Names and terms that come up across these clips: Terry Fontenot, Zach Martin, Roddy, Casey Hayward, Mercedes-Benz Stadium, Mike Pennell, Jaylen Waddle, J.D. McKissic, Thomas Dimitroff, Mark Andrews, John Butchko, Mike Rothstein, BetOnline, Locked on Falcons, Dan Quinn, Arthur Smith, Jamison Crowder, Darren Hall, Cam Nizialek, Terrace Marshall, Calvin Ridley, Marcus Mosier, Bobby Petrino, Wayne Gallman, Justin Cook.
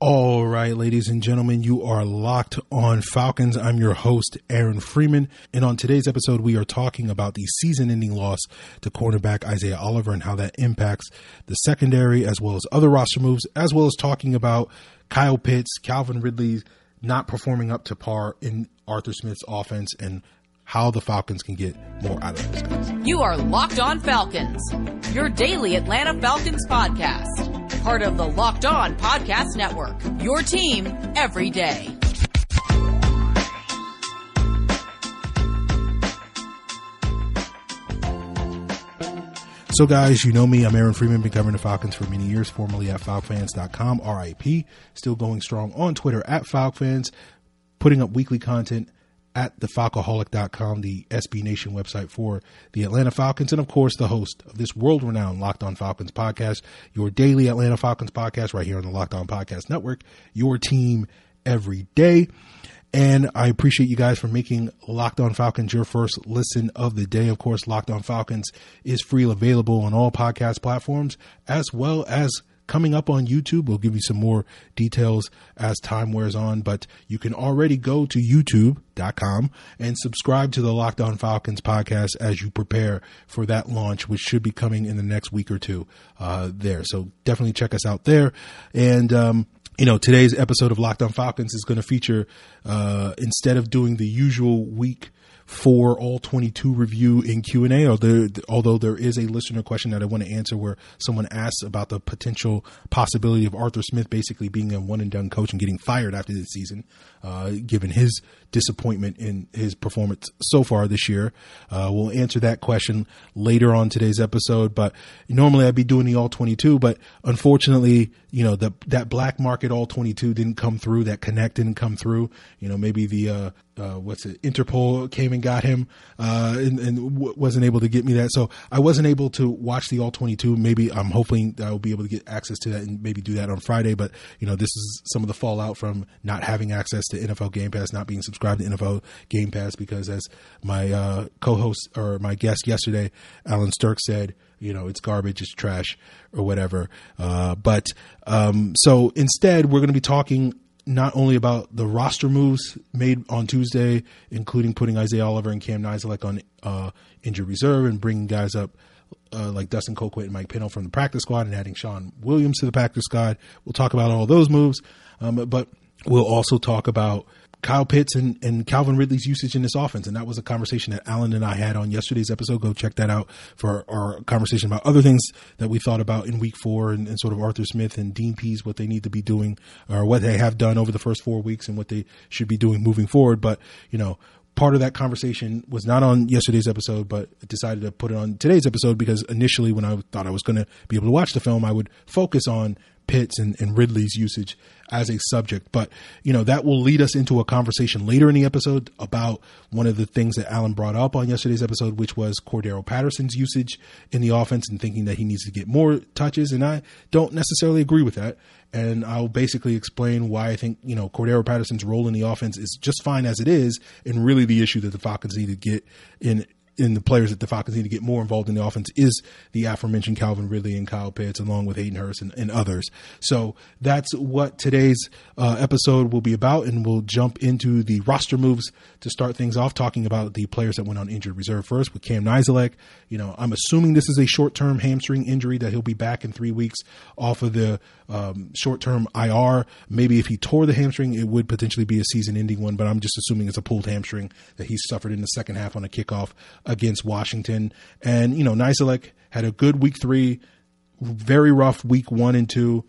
All right, ladies and gentlemen, you are locked on Falcons. I'm your host, Aaron Freeman. And on today's episode, we are talking about the season-ending loss to cornerback Isaiah Oliver and how that impacts the secondary, as well as other roster moves, as well as talking about Kyle Pitts, Calvin Ridley not performing up to par in Arthur Smith's offense, and how the Falcons can get more out of those guys. You are Locked on Falcons, your daily Atlanta Falcons podcast. Part of the Locked On Podcast Network, your team every day. So guys, you know me, I'm Aaron Freeman, been covering the Falcons for many years, formerly at FalcFans.com, RIP, still going strong on Twitter at FalcFans, putting up weekly content at thefalkaholic.com, the SB Nation website for the Atlanta Falcons, and of course, the host of this world-renowned Locked on Falcons podcast, your daily Atlanta Falcons podcast right here on the Locked on Podcast Network, your team every day. And I appreciate you guys for making Locked on Falcons your first listen of the day. Of course, Locked on Falcons is freely available on all podcast platforms, as well as coming up on YouTube. We'll give you some more details as time wears on, but you can already go to youtube.com and subscribe to the Locked On Falcons podcast as you prepare for that launch, which should be coming in the next week or two there. So definitely check us out there. And, you know, today's episode of Locked On Falcons is going to feature, instead of doing the usual week for all 22 review in Q&A, although there is a listener question that I want to answer where someone asks about the potential possibility of Arthur Smith basically being a one-and-done coach and getting fired after this season, given his disappointment in his performance so far this year. We'll answer that question later on today's episode, but normally I'd be doing the all 22, but unfortunately, you know, that black market all 22 didn't come through, that connect didn't come through. You know, maybe the, Interpol came and got him, and wasn't able to get me that. So I wasn't able to watch the all 22. Maybe I'm hoping that I will be able to get access to that and maybe do that on Friday. But you know, this is some of the fallout from not having access to NFL Game Pass, not being subscribed to NFL Game Pass, because as my, co-host or my guest yesterday, Alan Sterk said, you know, it's garbage, it's trash or whatever. So instead we're going to be talking not only about the roster moves made on Tuesday, including putting Isaiah Oliver and Cam Nizialek on injured reserve and bringing guys up like Dustin Colquitt and Mike Pinnell from the practice squad and adding Shawn Williams to the practice squad. We'll talk about all those moves, but we'll also talk about Kyle Pitts and Calvin Ridley's usage in this offense. And that was a conversation that Alan and I had on yesterday's episode. Go check that out for our conversation about other things that we thought about in week four and sort of Arthur Smith and Dean Pease, what they need to be doing or what they have done over the first 4 weeks and what they should be doing moving forward. But, you know, part of that conversation was not on yesterday's episode, but decided to put it on today's episode because initially when I thought I was going to be able to watch the film, I would focus on Pitts and Ridley's usage as a subject. But, you know, that will lead us into a conversation later in the episode about one of the things that Alan brought up on yesterday's episode, which was Cordarrelle Patterson's usage in the offense and thinking that he needs to get more touches. And I don't necessarily agree with that. And I'll basically explain why I think, you know, Cordarrelle Patterson's role in the offense is just fine as it is. And really the issue that the Falcons need to get in the players that the Falcons need to get more involved in the offense is the aforementioned Calvin Ridley and Kyle Pitts, along with Hayden Hurst and others. So that's what today's episode will be about. And we'll jump into the roster moves to start things off, talking about the players that went on injured reserve first with Cam Nizialek. You know, I'm assuming this is a short-term hamstring injury that he'll be back in 3 weeks off of the short-term IR. Maybe if he tore the hamstring, it would potentially be a season-ending one, but I'm just assuming it's a pulled hamstring that he suffered in the second half on a kickoff against Washington. And, you know, Nizialek had a good week three, very rough week 1 and 2,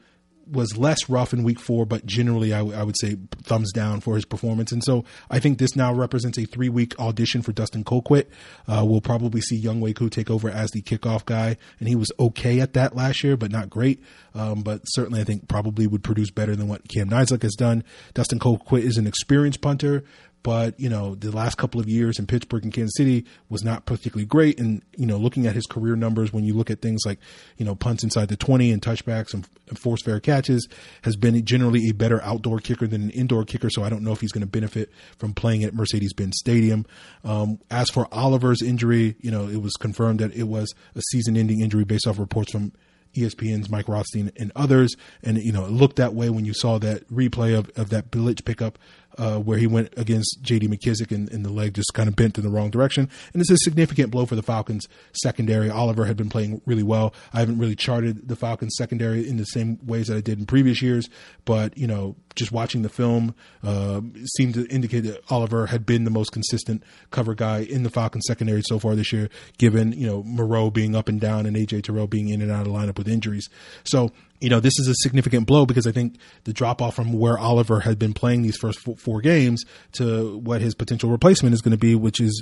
was less rough in week four, but generally I would say thumbs down for his performance. And so I think this now represents a 3-week audition for Dustin Colquitt. We'll probably see Young Wei-Koo take over as the kickoff guy. And he was okay at that last year, but not great. But certainly I think probably would produce better than what Cam Nizialek has done. Dustin Colquitt is an experienced punter, but, you know, the last couple of years in Pittsburgh and Kansas City was not particularly great. And, you know, looking at his career numbers, when you look at things like, you know, punts inside the 20 and touchbacks and forced fair catches, has been generally a better outdoor kicker than an indoor kicker. So I don't know if he's going to benefit from playing at Mercedes-Benz Stadium. As for Oliver's injury, you know, it was confirmed that it was a season-ending injury based off reports from ESPN's Mike Rothstein and others. And, you know, it looked that way when you saw that replay of that Bilic pickup where he went against J.D. McKissic and the leg just kind of bent in the wrong direction. And it's a significant blow for the Falcons secondary. Oliver had been playing really well. I haven't really charted the Falcons secondary in the same ways that I did in previous years, but, you know, just watching the film seemed to indicate that Oliver had been the most consistent cover guy in the Falcons secondary so far this year, given, you know, Moreau being up and down and A.J. Terrell being in and out of the lineup with injuries. So, you know, this is a significant blow because I think the drop-off from where Oliver had been playing these first four games to what his potential replacement is going to be, which is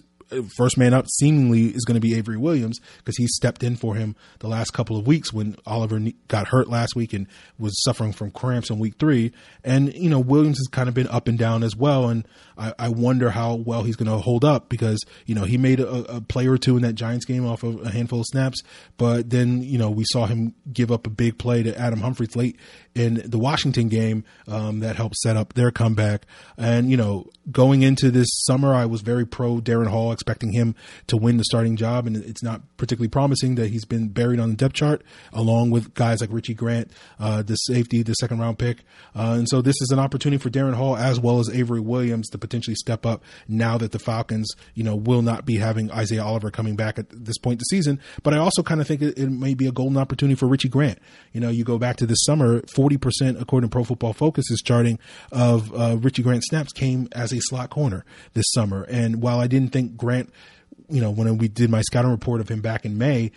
first man up seemingly is going to be Avery Williams, because he stepped in for him the last couple of weeks when Oliver got hurt last week and was suffering from cramps in week 3. And, you know, Williams has kind of been up and down as well. And I wonder how well he's going to hold up because, you know, he made a play or two in that Giants game off of a handful of snaps. But then, you know, we saw him give up a big play to Adam Humphries late in the Washington game that helped set up their comeback. And, you know, going into this summer, I was very pro Darren Hall, expecting him to win the starting job, and it's not particularly promising that he's been buried on the depth chart along with guys like Richie Grant, the safety, the second round pick. And so this is an opportunity for Darren Hall as well as Avery Williams to potentially step up now that the Falcons, you know, will not be having Isaiah Oliver coming back at this point in the season. But I also kind of think it may be a golden opportunity for Richie Grant. You know, you go back to this summer, 40%, according to Pro Football Focus's charting of Richie Grant snaps came as a slot corner this summer. And while I didn't think Grant, you know, when we did my scouting report of him back in May,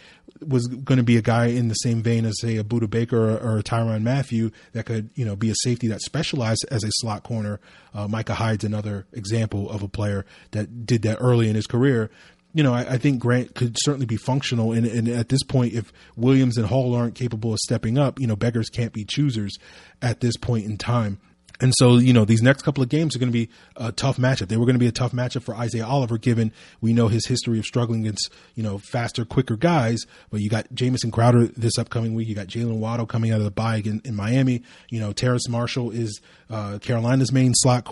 was going to be a guy in the same vein as, say, a Buda Baker or a Tyrann Mathieu that could, you know, be a safety that specialized as a slot corner. Micah Hyde's another example of a player that did that early in his career. You know, I think Grant could certainly be functional. And at this point, if Williams and Hall aren't capable of stepping up, you know, beggars can't be choosers at this point in time. And so, you know, these next couple of games are going to be a tough matchup. They were going to be a tough matchup for Isaiah Oliver, given we know his history of struggling against, you know, faster, quicker guys. But you got Jamison Crowder this upcoming week. You got Jaylen Waddle coming out of the bye in Miami. You know, Terrace Marshall is Carolina's main slot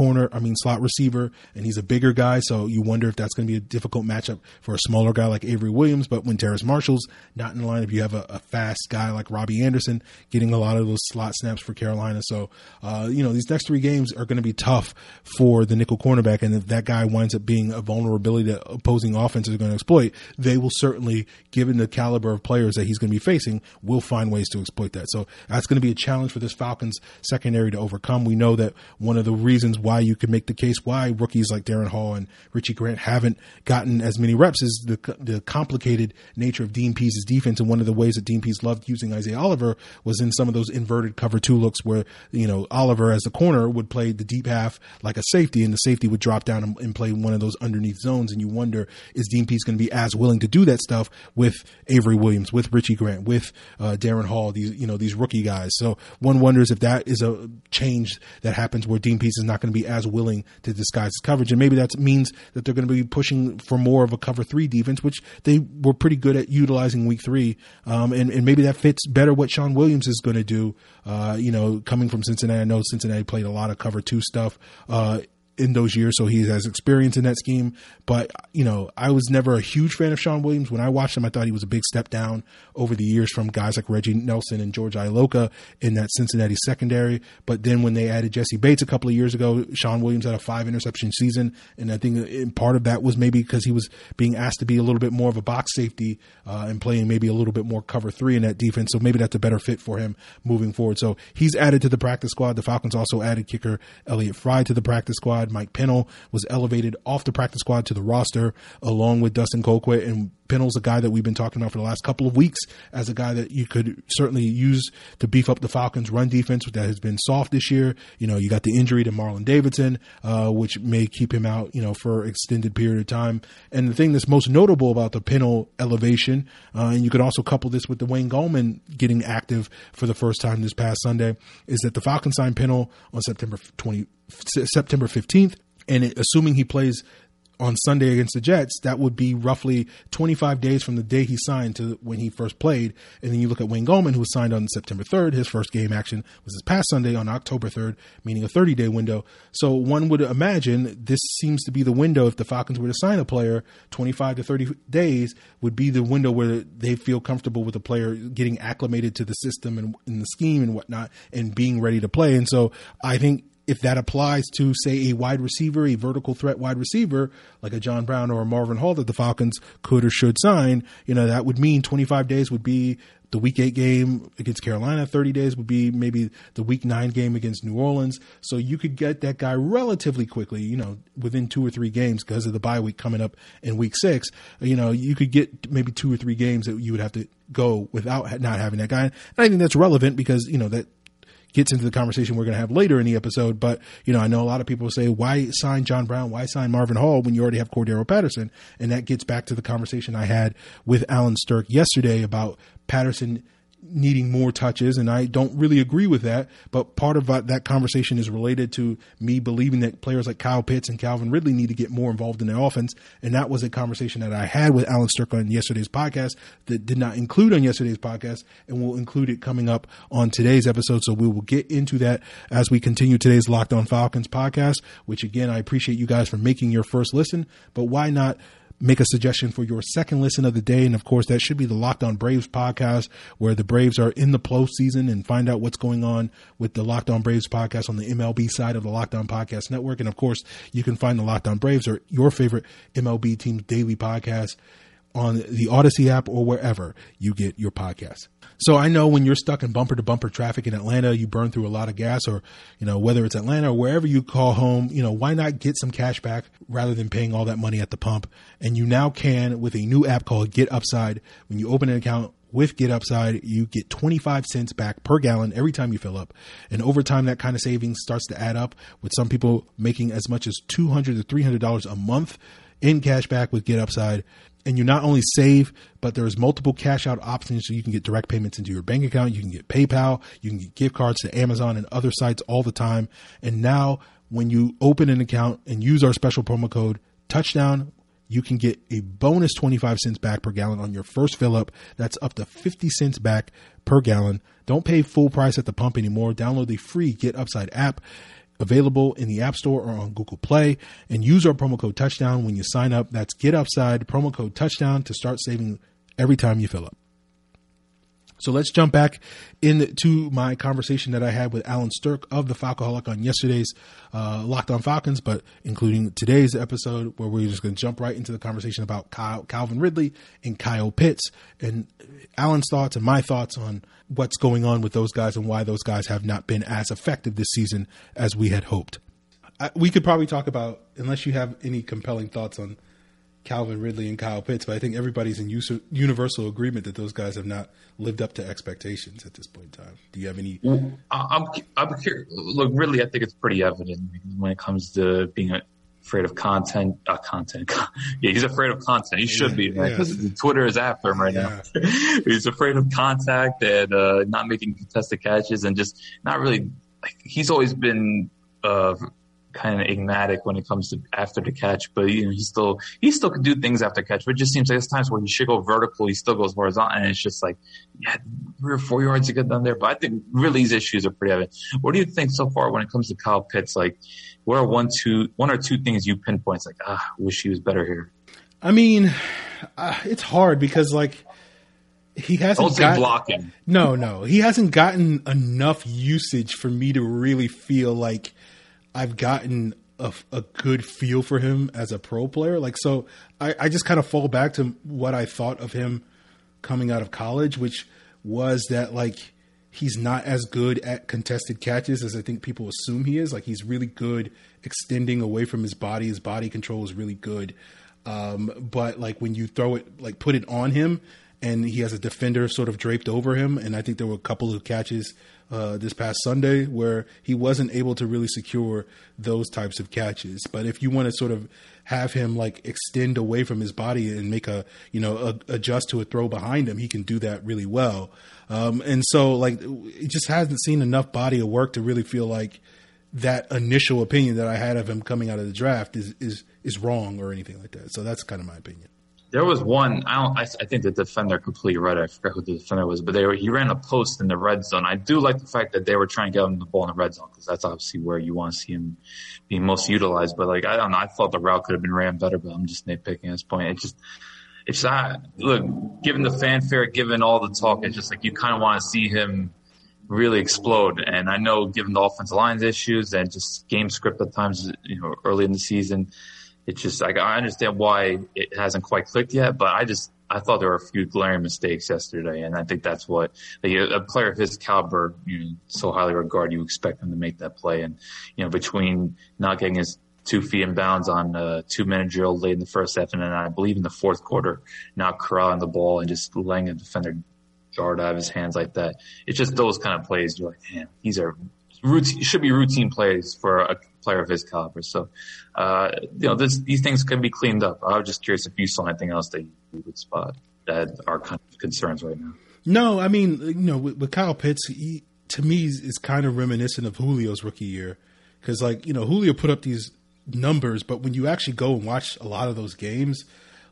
receiver, and he's a bigger guy. So you wonder if that's going to be a difficult matchup for a smaller guy like Avery Williams. But when Terrace Marshall's not in the lineup, you have a fast guy like Robbie Anderson getting a lot of those slot snaps for Carolina. So, you know, these next 3 games are going to be tough for the nickel cornerback, and if that guy winds up being a vulnerability that opposing offenses are going to exploit, they will certainly, given the caliber of players that he's going to be facing, will find ways to exploit that. So that's going to be a challenge for this Falcons secondary to overcome. We know that one of the reasons why you can make the case why rookies like Darren Hall and Richie Grant haven't gotten as many reps is the complicated nature of Dean Pease's defense, and one of the ways that Dean Pease loved using Isaiah Oliver was in some of those inverted cover 2 looks where, you know, Oliver as the corner would play the deep half like a safety, and the safety would drop down and play one of those underneath zones. And you wonder, is Dean Pease going to be as willing to do that stuff with Avery Williams, with Richie Grant, with Darren Hall, these rookie guys? So one wonders if that is a change that happens where Dean Pease is not going to be as willing to disguise his coverage. And maybe that means that they're going to be pushing for more of a cover 3 defense, which they were pretty good at utilizing week 3. And maybe that fits better what Shawn Williams is going to do, you know, coming from Cincinnati. I know Cincinnati played a lot of cover 2 stuff in those years, so he has experience in that scheme. But, you know, I was never a huge fan of Shawn Williams. When I watched him, I thought he was a big step down over the years from guys like Reggie Nelson and George Iloka in that Cincinnati secondary. But then when they added Jesse Bates a couple of years ago, Shawn Williams had a 5 interception season. And I think part of that was maybe because he was being asked to be a little bit more of a box safety and playing maybe a little bit more cover 3 in that defense. So maybe that's a better fit for him moving forward. So he's added to the practice squad. The Falcons also added kicker Elliott Fry to the practice squad. Mike Pennell was elevated off the practice squad to the roster along with Dustin Colquitt, and Pennell's a guy that we've been talking about for the last couple of weeks as a guy that you could certainly use to beef up the Falcons' run defense that has been soft this year. You know, you got the injury to Marlon Davidson, which may keep him out, you know, for an extended period of time. And the thing that's most notable about the Pennell elevation, and you could also couple this with the Wayne Gallman getting active for the first time this past Sunday, is that the Falcons signed Pennell on September 15th, and assuming he plays on Sunday against the Jets, that would be roughly 25 days from the day he signed to when he first played. And then you look at Wayne Gallman, who was signed on September 3rd. His first game action was this past Sunday on October 3rd, meaning a 30-day window. So one would imagine this seems to be the window, if the Falcons were to sign a player, 25 to 30 days would be the window where they feel comfortable with the player getting acclimated to the system and in the scheme and whatnot and being ready to play. And so I think if that applies to, say, a wide receiver, a vertical threat wide receiver, like a John Brown or a Marvin Hall that the Falcons could or should sign, you know, that would mean 25 days would be the Week 8 game against Carolina, 30 days would be maybe the Week 9 game against New Orleans. So you could get that guy relatively quickly, you know, within 2 or 3 games because of the bye week coming up in Week 6. You know, you could get maybe 2 or 3 games that you would have to go without not having that guy. And I think that's relevant because, you know, that gets into the conversation we're going to have later in the episode. But, you know, I know a lot of people say, why sign John Brown? Why sign Marvin Hall when you already have Cordarrelle Patterson? And that gets back to the conversation I had with Alan Sterk yesterday about Patterson needing more touches. And I don't really agree with that. But part of that conversation is related to me believing that players like Kyle Pitts and Calvin Ridley need to get more involved in their offense. And that was a conversation that I had with Alan Sterk on yesterday's podcast that did not include on yesterday's podcast, and we'll include it coming up on today's episode. So we will get into that as we continue today's Locked on Falcons podcast, which again, I appreciate you guys for making your first listen, but why not make a suggestion for your second listen of the day? And of course, that should be the Locked on Braves podcast, where the Braves are in the postseason, and find out what's going on with the Locked on Braves podcast on the MLB side of the Locked on Podcast Network. And of course, you can find the Locked on Braves or your favorite MLB team's daily podcast on the Odyssey app or wherever you get your podcasts. So I know when you're stuck in bumper to bumper traffic in Atlanta, you burn through a lot of gas, or, you know, whether it's Atlanta or wherever you call home, you know, why not get some cash back rather than paying all that money at the pump? And you now can with a new app called GetUpside. When you open an account with GetUpside, you get 25 cents back per gallon every time you fill up. And over time, that kind of savings starts to add up, with some people making as much as $200 to $300 a month in cash back with GetUpside. And you not only save, but there's multiple cash out options. So you can get direct payments into your bank account. You can get PayPal. You can get gift cards to Amazon and other sites all the time. And now when you open an account and use our special promo code Touchdown, you can get a bonus 25 cents back per gallon on your first fill up. That's up to 50 cents back per gallon. Don't pay full price at the pump anymore. Download the free GetUpside app, available in the App Store or on Google Play, and use our promo code Touchdown when you sign up. That's GetUpside, promo code Touchdown, to start saving every time you fill up. So let's jump back into my conversation that I had with Alan Sterk of The Falcaholic on yesterday's Locked on Falcons, but including today's episode, where we're just going to jump right into the conversation about Calvin Ridley and Kyle Pitts, and Alan's thoughts and my thoughts on what's going on with those guys and why those guys have not been as effective this season as we had hoped. We could probably talk about, unless you have any compelling thoughts on Calvin Ridley and Kyle Pitts, but I think everybody's in universal agreement that those guys have not lived up to expectations at this point in time. Do you have any? I'm curious. Look, Ridley, I think it's pretty evident when it comes to being afraid of content. Yeah, he's afraid of content. He should be, right? Because Twitter is after him right now. He's afraid of contact and not making contested catches, and just not really. Like, he's always been kind of enigmatic when it comes to after the catch, but you know, he still can do things after catch, but it just seems like there's times where he should go vertical, he still goes horizontal, and it's just like 3 or 4 yards to get done there. But I think really these issues are pretty evident. What do you think so far when it comes to Kyle Pitts? Like, what are one or two things you pinpoint? Like, I wish he was better here. I mean, it's hard because like he hasn't. Don't say blocking. No, he hasn't gotten enough usage for me to really feel like I've gotten a good feel for him as a pro player. Like, so I just kind of fall back to what I thought of him coming out of college, which was that like, he's not as good at contested catches as I think people assume he is. Like, he's really good extending away from his body. His body control is really good. But like when you throw it, like put it on him and he has a defender sort of draped over him. And I think there were a couple of catches this past Sunday where he wasn't able to really secure those types of catches. But if you want to sort of have him like extend away from his body and make a, you know, adjust to a throw behind him, he can do that really well. And so like, it just hasn't seen enough body of work to really feel like that initial opinion that I had of him coming out of the draft is wrong or anything like that. So that's kind of my opinion. There was one. I think the defender completely right. I forgot who the defender was, but he ran a post in the red zone. I do like the fact that they were trying to get him the ball in the red zone because that's obviously where you want to see him being most utilized. But like I don't know, I thought the route could have been ran better, but I'm just nitpicking at this point. It's not. Look, given the fanfare, given all the talk, it's just like you kind of want to see him really explode. And I know, given the offensive line's issues and just game script at times, you know, early in the season. It's just like I understand why it hasn't quite clicked yet, but I thought there were a few glaring mistakes yesterday, and I think that's what a player of his caliber, you know, so highly regarded, you expect him to make that play. And you know, between not getting his 2 feet in bounds on a 2 minute drill late in the first half, and then I believe in the fourth quarter, not corralling the ball and just letting a defender dart out of his hands like that. It's just those kind of plays. You're like, damn, these are. Should be routine plays for a player of his caliber. So, you know, these things can be cleaned up. I was just curious if you saw anything else that you would spot that are kind of concerns right now. No, I mean, you know, with Kyle Pitts, he, to me, is kind of reminiscent of Julio's rookie year. Because, like, you know, Julio put up these numbers, but when you actually go and watch a lot of those games,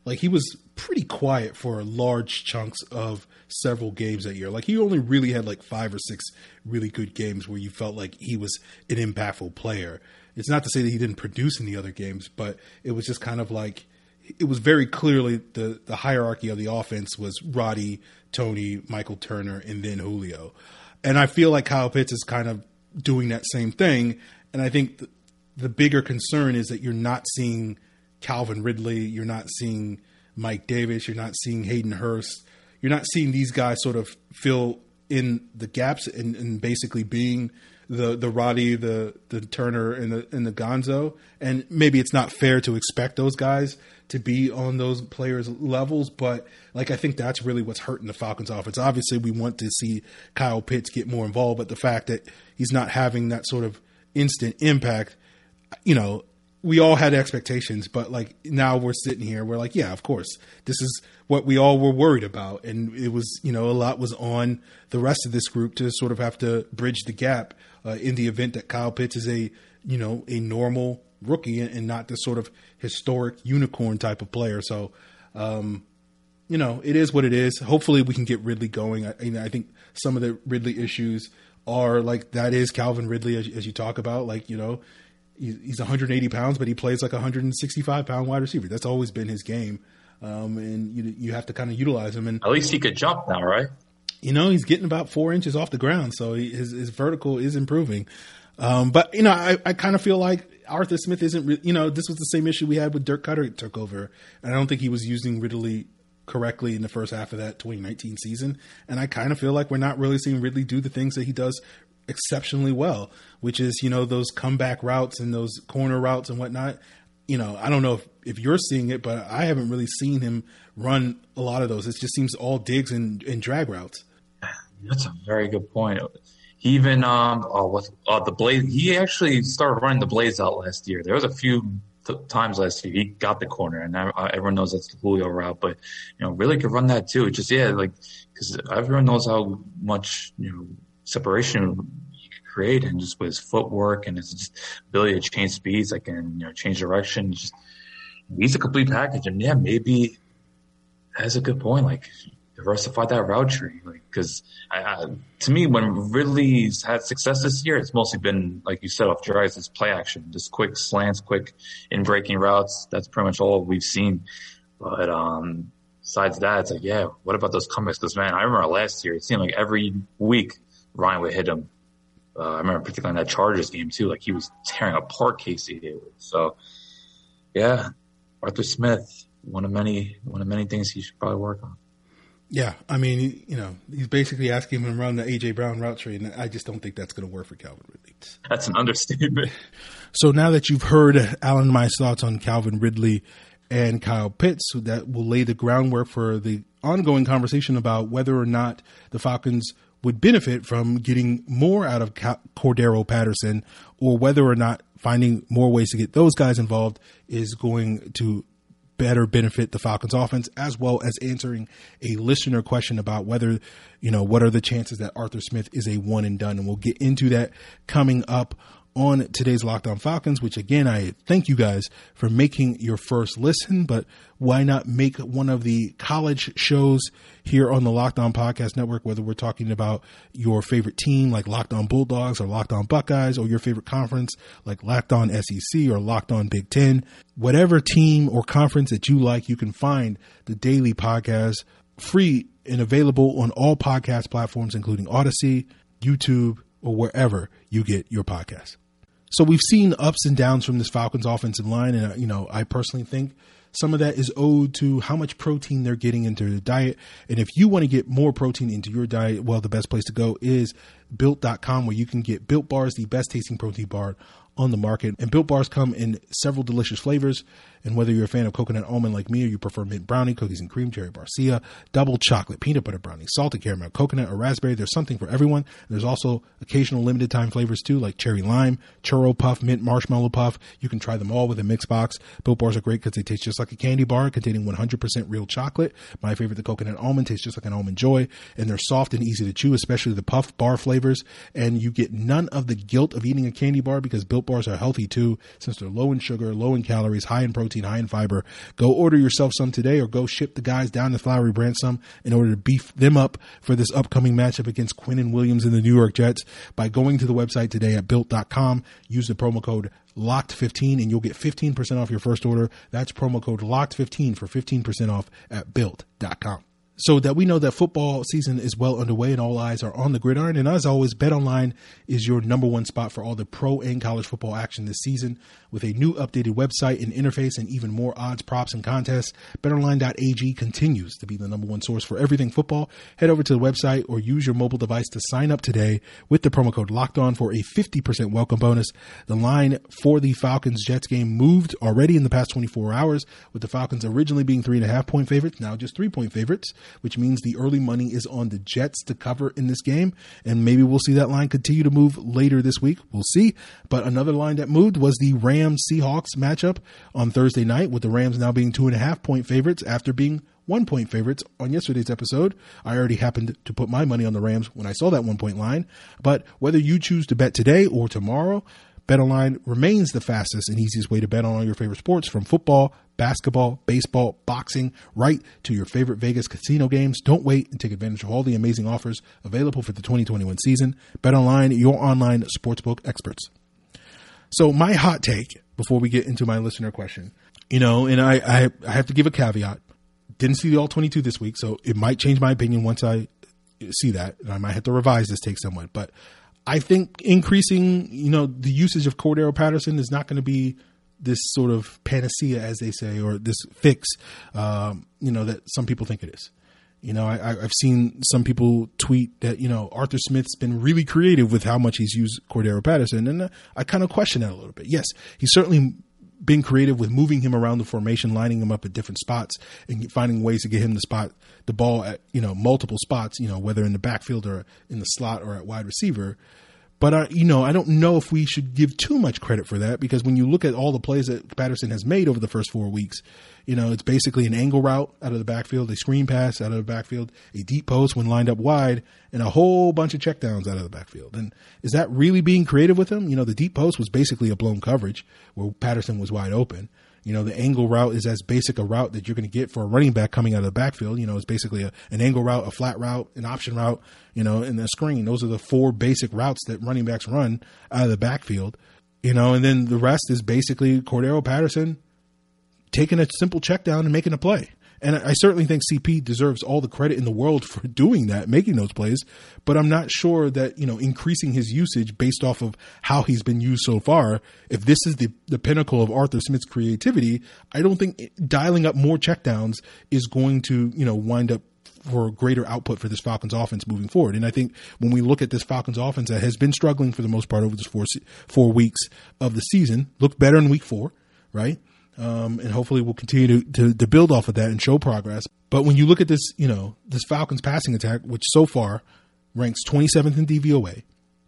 like, he was pretty quiet for large chunks of several games that year. Like, he only really had like 5 or 6 really good games where you felt like he was an impactful player. It's not to say that he didn't produce in the other games, but it was just kind of like, it was very clearly the hierarchy of the offense was Roddy, Tony, Michael Turner, and then Julio. And I feel like Kyle Pitts is kind of doing that same thing. And I think the bigger concern is that you're not seeing Calvin Ridley, you're not seeing Mike Davis, you're not seeing Hayden Hurst, you're not seeing these guys sort of fill in the gaps and basically being the Roddy, the Turner, and the Gonzo. And maybe it's not fair to expect those guys to be on those players' levels, but like I think that's really what's hurting the Falcons' offense. Obviously, we want to see Kyle Pitts get more involved, but the fact that he's not having that sort of instant impact, you know. We all had expectations, but like now we're sitting here, we're like, yeah, of course, this is what we all were worried about. And it was, you know, a lot was on the rest of this group to sort of have to bridge the gap in the event that Kyle Pitts is a, you know, a normal rookie and not this sort of historic unicorn type of player. So, you know, it is what it is. Hopefully we can get Ridley going. I think some of the Ridley issues are like, that is Calvin Ridley, as you talk about, like, you know, he's 180 pounds, but he plays like a 165-pound wide receiver. That's always been his game, and you have to kind of utilize him. And at least he could jump now, right? You know, he's getting about 4 inches off the ground, so his vertical is improving. But you know, I kind of feel like Arthur Smith isn't. You know, this was the same issue we had with Dirk Cutter. It took over, and I don't think he was using Ridley correctly in the first half of that 2019 season. And I kind of feel like we're not really seeing Ridley do the things that he does exceptionally well, which is, you know, those comeback routes and those corner routes and whatnot. You know, I don't know if you're seeing it, but I haven't really seen him run a lot of those. It just seems all digs and drag routes. That's a very good point. He even the Blaze, he actually started running the Blaze out last year. There was a few times last year he got the corner, and everyone knows that's the Julio route, but you know, really could run that too. It's just, yeah, like, because everyone knows how much, you know, separation he could create, and just with his footwork and his just ability to change speeds, like, and, you know, change direction. Just, he's a complete package, and yeah, maybe that's a good point. Like, diversify that route tree, like, because to me, when Ridley's had success this year, it's mostly been, like you said, off drives, it's play action, just quick slants, quick in breaking routes. That's pretty much all we've seen. But besides that, it's like, yeah, what about those comebacks? Because man, I remember last year, it seemed like every week Ryan would hit him. I remember particularly in that Chargers game too. Like, he was tearing apart Casey Hayward. So, yeah, Arthur Smith, one of many things he should probably work on. Yeah, I mean, you know, he's basically asking him to run the AJ Brown route tree, and I just don't think that's going to work for Calvin Ridley. That's an understatement. So now that you've heard Alan and my thoughts on Calvin Ridley and Kyle Pitts, that will lay the groundwork for the ongoing conversation about whether or not the Falcons would benefit from getting more out of Cordarrelle Patterson, or whether or not finding more ways to get those guys involved is going to better benefit the Falcons offense, as well as answering a listener question about whether, you know, what are the chances that Arthur Smith is a one and done. And we'll get into that coming up on today's Lockdown Falcons, which again, I thank you guys for making your first listen, but why not make one of the college shows here on the Lockdown Podcast Network, whether we're talking about your favorite team like Locked On Bulldogs or Locked On Buckeyes, or your favorite conference like Locked On SEC or Locked On Big Ten. Whatever team or conference that you like, you can find the daily podcast free and available on all podcast platforms, including Odyssey, YouTube, or wherever you get your podcasts. So we've seen ups and downs from this Falcons offensive line. And, you know, I personally think some of that is owed to how much protein they're getting into their diet. And if you want to get more protein into your diet, well, the best place to go is built.com, where you can get Built Bars, the best tasting protein bar on the market. And Built Bars come in several delicious flavors. And whether you're a fan of coconut almond like me, or you prefer mint brownie, cookies and cream, cherry barcia, double chocolate, peanut butter brownie, salted caramel, coconut, or raspberry, there's something for everyone. And there's also occasional limited time flavors too, like cherry lime, churro puff, mint marshmallow puff. You can try them all with a mix box. Built Bars are great because they taste just like a candy bar, containing 100% real chocolate. My favorite, the coconut almond, tastes just like an almond joy. And they're soft and easy to chew, especially the puff bar flavors. And you get none of the guilt of eating a candy bar, because Built Bars are healthy too, since they're low in sugar, low in calories, high in protein, high in fiber. Go order yourself some today, or go ship the guys down the Flowery Branch some in order to beef them up for this upcoming matchup against Quinnen Williams and the New York Jets by going to the website today at built.com. Use the promo code LOCKED15 and you'll get 15% off your first order. That's promo code LOCKED15 for 15% off at built.com. So that we know that football season is well underway and all eyes are on the gridiron. And as always, BetOnline is your number one spot for all the pro and college football action this season. With a new updated website and interface and even more odds, props, and contests, BetOnline.ag continues to be the number one source for everything football. Head over to the website or use your mobile device to sign up today with the promo code LOCKEDON for a 50% welcome bonus. The line for the Falcons-Jets game moved already in the past 24 hours, with the Falcons originally being 3.5-point favorites, now just 3-point favorites, which means the early money is on the Jets to cover in this game. And maybe we'll see that line continue to move later this week. We'll see. But another line that moved was the Rams-Seahawks matchup on Thursday night, with the Rams now being 2.5-point favorites after being 1-point favorites on yesterday's episode. I already happened to put my money on the Rams when I saw that 1-point line. But whether you choose to bet today or tomorrow, BetOnline remains the fastest and easiest way to bet on all your favorite sports, from football, basketball, baseball, boxing, right to your favorite Vegas casino games. Don't wait and take advantage of all the amazing offers available for the 2021 season. BetOnline, your online sportsbook experts. So my hot take before we get into my listener question, you know, and I have to give a caveat. Didn't see the all 22 this week, so it might change my opinion once I see that, and I might have to revise this take somewhat, but I think increasing, you know, the usage of Cordarrelle Patterson is not going to be this sort of panacea, as they say, or this fix, you know, that some people think it is. You know, I've seen some people tweet that, you know, Arthur Smith's been really creative with how much he's used Cordarrelle Patterson. And I kind of question that a little bit. Yes, he's certainly been creative with moving him around the formation, lining him up at different spots and finding ways to get him to spot the ball at, you know, multiple spots, you know, whether in the backfield or in the slot or at wide receiver. But, you know, I don't know if we should give too much credit for that, because when you look at all the plays that Patterson has made over the first 4 weeks, you know, it's basically an angle route out of the backfield, a screen pass out of the backfield, a deep post when lined up wide, and a whole bunch of checkdowns out of the backfield. And is that really being creative with him? You know, the deep post was basically a blown coverage where Patterson was wide open. You know, the angle route is as basic a route that you're going to get for a running back coming out of the backfield. You know, it's basically an angle route, a flat route, an option route, you know, and a screen. Those are the four basic routes that running backs run out of the backfield, you know, and then the rest is basically Cordarrelle Patterson taking a simple check down and making a play. And I certainly think CP deserves all the credit in the world for doing that, making those plays. But I'm not sure that, you know, increasing his usage based off of how he's been used so far, if this is the pinnacle of Arthur Smith's creativity, I don't think dialing up more checkdowns is going to, you know, wind up for greater output for this Falcons offense moving forward. And I think when we look at this Falcons offense that has been struggling for the most part over this four weeks of the season, looked better in week 4, right? And hopefully we'll continue to build off of that and show progress. But when you look at this, you know, this Falcons passing attack, which so far ranks 27th in DVOA,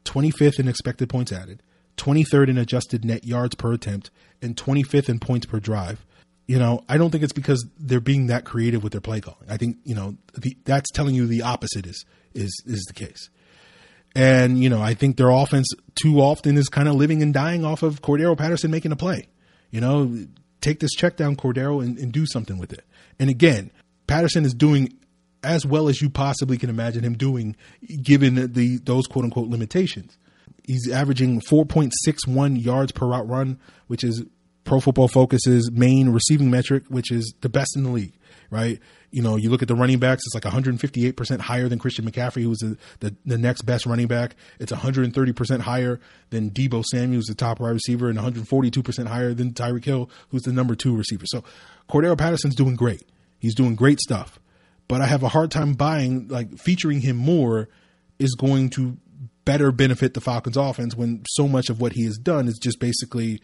25th in expected points added, 23rd in adjusted net yards per attempt, and 25th in points per drive. You know, I don't think it's because they're being that creative with their play calling. I think, you know, that's telling you the opposite is the case. And, you know, I think their offense too often is kind of living and dying off of Cordarrelle Patterson making a play. You know, take this check down, Cordarrelle, and do something with it. And again, Patterson is doing as well as you possibly can imagine him doing, given those quote-unquote limitations. He's averaging 4.61 yards per route run, which is Pro Football Focus's main receiving metric, which is the best in the league, right? You know, you look at the running backs, it's like 158% higher than Christian McCaffrey, who was the next best running back. It's 130% higher than Deebo Samuel, who's the top wide receiver, and 142% higher than Tyreek Hill, who's the number 2 receiver. So Cordarrelle Patterson's doing great. He's doing great stuff. But I have a hard time buying, like, featuring him more is going to better benefit the Falcons offense when so much of what he has done is just basically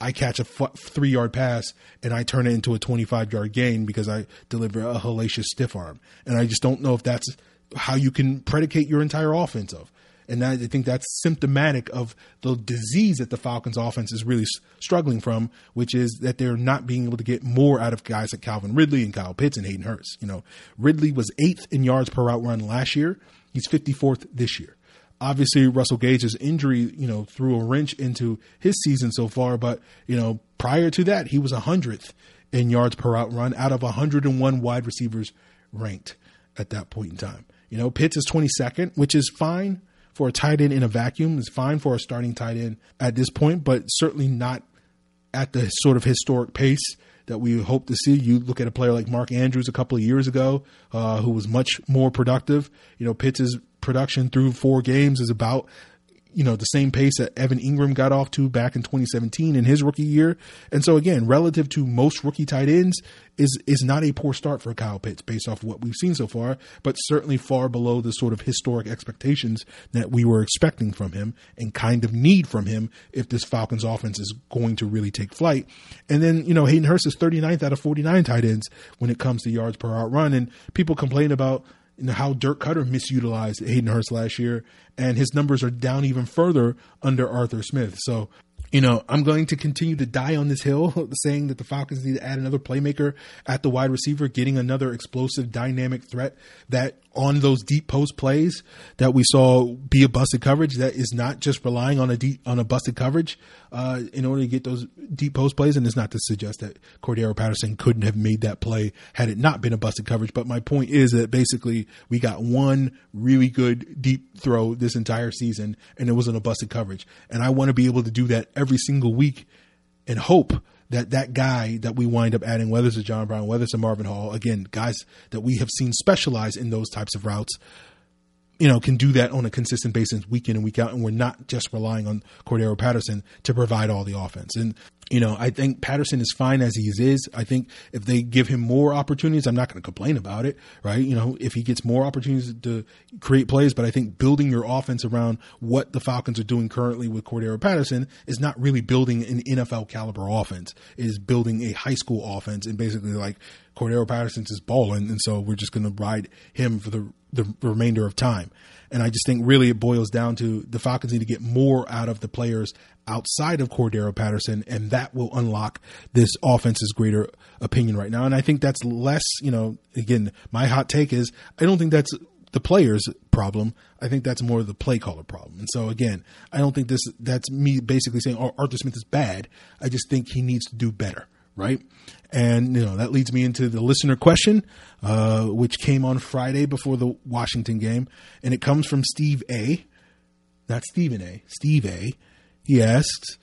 I catch a 3-yard pass and I turn it into a 25-yard gain because I deliver a hellacious stiff arm. And I just don't know if that's how you can predicate your entire offense of. And I think that's symptomatic of the disease that the Falcons offense is really struggling from, which is that they're not being able to get more out of guys like Calvin Ridley and Kyle Pitts and Hayden Hurst. You know, Ridley was 8th in yards per route run last year. He's 54th this year. Obviously, Russell Gage's injury, you know, threw a wrench into his season so far. But, you know, prior to that, he was 100th in yards per route run out of 101 wide receivers ranked at that point in time. You know, Pitts is 22nd, which is fine for a tight end in a vacuum. Is fine for a starting tight end at this point, but certainly not at the sort of historic pace that we hope to see. You look at a player like Mark Andrews a couple of years ago, who was much more productive. You know, Pitts' production through 4 games is about, you know, the same pace that Evan Ingram got off to back in 2017 in his rookie year. And so again, relative to most rookie tight ends, is not a poor start for Kyle Pitts based off of what we've seen so far, but certainly far below the sort of historic expectations that we were expecting from him and kind of need from him if this Falcons offense is going to really take flight. And then, you know, Hayden Hurst is 39th out of 49 tight ends when it comes to yards per out run. And people complain about, you know, how Dirk Cutter misutilized Hayden Hurst last year, and his numbers are down even further under Arthur Smith. So, you know, I'm going to continue to die on this hill saying that the Falcons need to add another playmaker at the wide receiver, getting another explosive dynamic threat that on those deep post plays that we saw be a busted coverage, that is not just relying on a busted coverage in order to get those deep post plays. And it's not to suggest that Cordarrelle Patterson couldn't have made that play had it not been a busted coverage. But my point is that basically we got one really good deep throw this entire season, and it was on a busted coverage. And I want to be able to do that every single week and hope that that guy that we wind up adding, whether it's a John Brown, whether it's a Marvin Hall, again, guys that we have seen specialize in those types of routes, you know, can do that on a consistent basis week in and week out. And we're not just relying on Cordarrelle Patterson to provide all the offense. And, you know, I think Patterson is fine as he is. I think if they give him more opportunities, I'm not going to complain about it, right? You know, if he gets more opportunities to create plays, but I think building your offense around what the Falcons are doing currently with Cordarrelle Patterson is not really building an NFL caliber offense. It is building a high school offense, and basically like Cordarrelle Patterson's is balling. And so we're just going to ride him for the remainder of time. And I just think really it boils down to the Falcons need to get more out of the players outside of Cordarrelle Patterson, and that will unlock this offense's greater opinion right now. And I think that's less, you know, again, my hot take is I don't think that's the players' problem. I think that's more the play caller problem. And so again, I don't think that's me basically saying, oh, Arthur Smith is bad. I just think he needs to do better. Right. And, you know, that leads me into the listener question, which came on Friday before the Washington game. And it comes from Steve A. Not Stephen A. Steve A. He asks,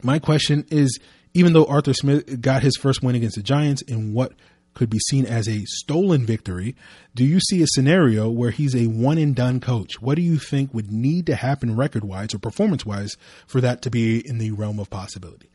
my question is, even though Arthur Smith got his first win against the Giants in what could be seen as a stolen victory, do you see a scenario where he's a one and done coach? What do you think would need to happen record wise or performance wise for that to be in the realm of possibility?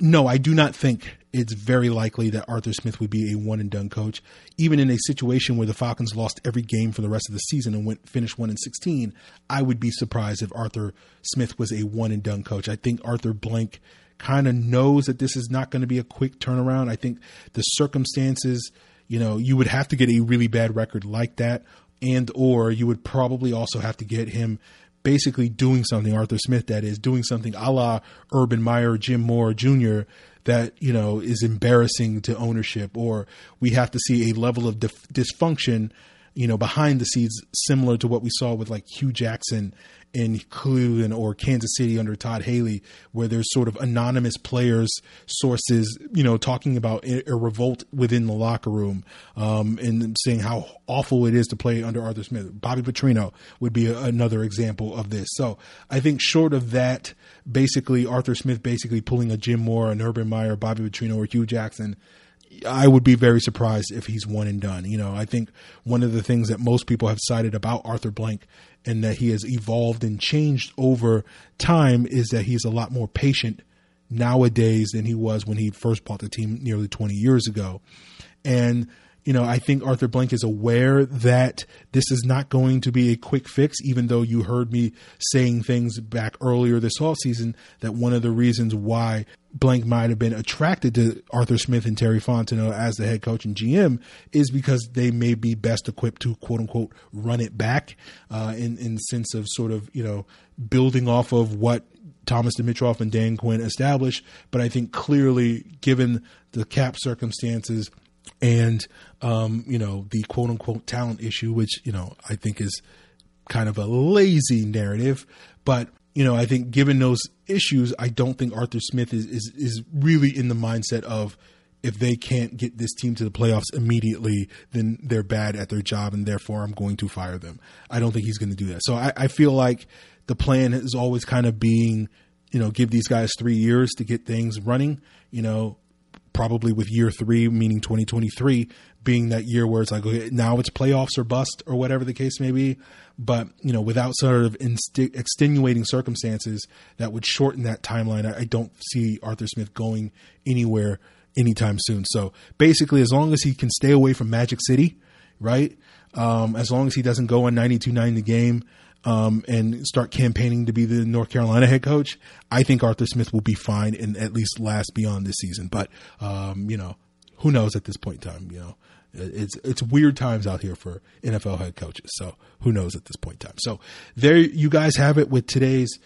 No, I do not think it's very likely that Arthur Smith would be a one and done coach, even in a situation where the Falcons lost every game for the rest of the season and finished 1-16. I would be surprised if Arthur Smith was a one and done coach. I think Arthur Blank kind of knows that this is not going to be a quick turnaround. I think the circumstances, you know, you would have to get a really bad record like that, and or you would probably also have to get him basically doing something, Arthur Smith, that is doing something a la Urban Meyer, Jim Moore Jr., that, you know, is embarrassing to ownership, or we have to see a level of dysfunction you know, behind the scenes, similar to what we saw with like Hugh Jackson in Cleveland or Kansas City under Todd Haley, where there's sort of anonymous players, sources, you know, talking about a revolt within the locker room, and saying how awful it is to play under Arthur Smith. Bobby Petrino would be another example of this. So I think short of that, basically Arthur Smith basically pulling a Jim Moore, an Urban Meyer, Bobby Petrino, or Hugh Jackson, I would be very surprised if he's one and done. You know, I think one of the things that most people have cited about Arthur Blank and that he has evolved and changed over time is that he's a lot more patient nowadays than he was when he first bought the team nearly 20 years ago. And, you know, I think Arthur Blank is aware that this is not going to be a quick fix, even though you heard me saying things back earlier this offseason that one of the reasons why Blank might have been attracted to Arthur Smith and Terry Fontenot as the head coach and GM is because they may be best equipped to, quote unquote, run it back in the sense of sort of, you know, building off of what Thomas Dimitroff and Dan Quinn established. But I think clearly, given the cap circumstances and, you know, the quote unquote talent issue, which, you know, I think is kind of a lazy narrative, but you know, I think given those issues, I don't think Arthur Smith is really in the mindset of if they can't get this team to the playoffs immediately, then they're bad at their job and therefore I'm going to fire them. I don't think he's going to do that. So I feel like the plan is always kind of being, you know, give these guys 3 years to get things running, you know, probably with year three, meaning 2023, being that year where it's like, okay, now it's playoffs or bust or whatever the case may be. But, you know, without sort of extenuating circumstances that would shorten that timeline, I don't see Arthur Smith going anywhere anytime soon. So basically, as long as he can stay away from Magic City, right, as long as he doesn't go on 92-9 the game, and start campaigning to be the North Carolina head coach, I think Arthur Smith will be fine and at least last beyond this season. But, you know, who knows at this point in time, you know, it's weird times out here for NFL head coaches. So who knows at this point in time. So there you guys have it with today's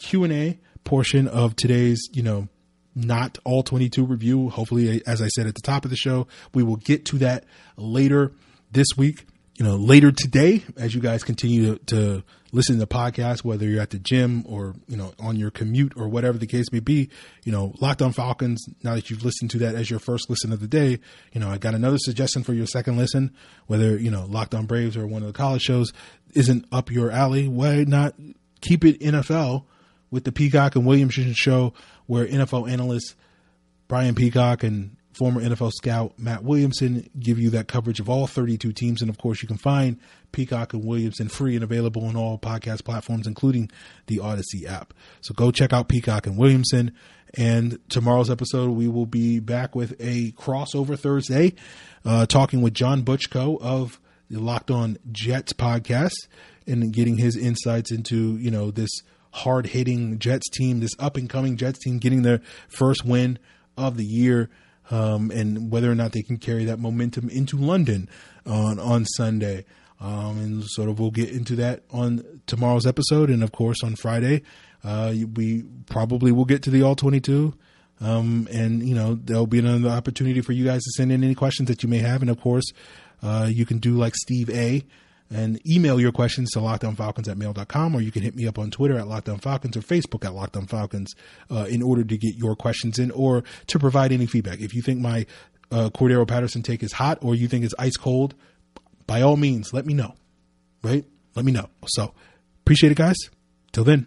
Q&A portion of today's, you know, not all 22 review. Hopefully, as I said at the top of the show, we will get to that later this week. You know, later today, as you guys continue to listen to the podcast, whether you're at the gym or, you know, on your commute or whatever the case may be, you know, Locked on Falcons, now that you've listened to that as your first listen of the day, you know, I got another suggestion for your second listen, whether, you know, Locked on Braves or one of the college shows isn't up your alley. Why not keep it NFL with the Peacock and Williamson show, where NFL analysts Brian Peacock and former NFL scout Matt Williamson give you that coverage of all 32 teams. And of course, you can find Peacock and Williamson free and available on all podcast platforms, including the Odyssey app. So go check out Peacock and Williamson. And tomorrow's episode, we will be back with a crossover Thursday, talking with John Butchko of the Locked on Jets podcast and getting his insights into, you know, this hard hitting Jets team, this up and coming Jets team, getting their first win of the year. And whether or not they can carry that momentum into London on Sunday. And sort of we'll get into that on tomorrow's episode. And, of course, on Friday, we probably will get to the All 22. And, you know, there'll be another opportunity for you guys to send in any questions that you may have. And, of course, you can do like Steve A. and email your questions to lockdownfalcons@mail.com, or you can hit me up on Twitter at lockdownfalcons or Facebook at lockdownfalcons in order to get your questions in or to provide any feedback. If you think my Cordarrelle Patterson take is hot or you think it's ice cold, by all means, let me know, right? Let me know. So appreciate it, guys. Till then.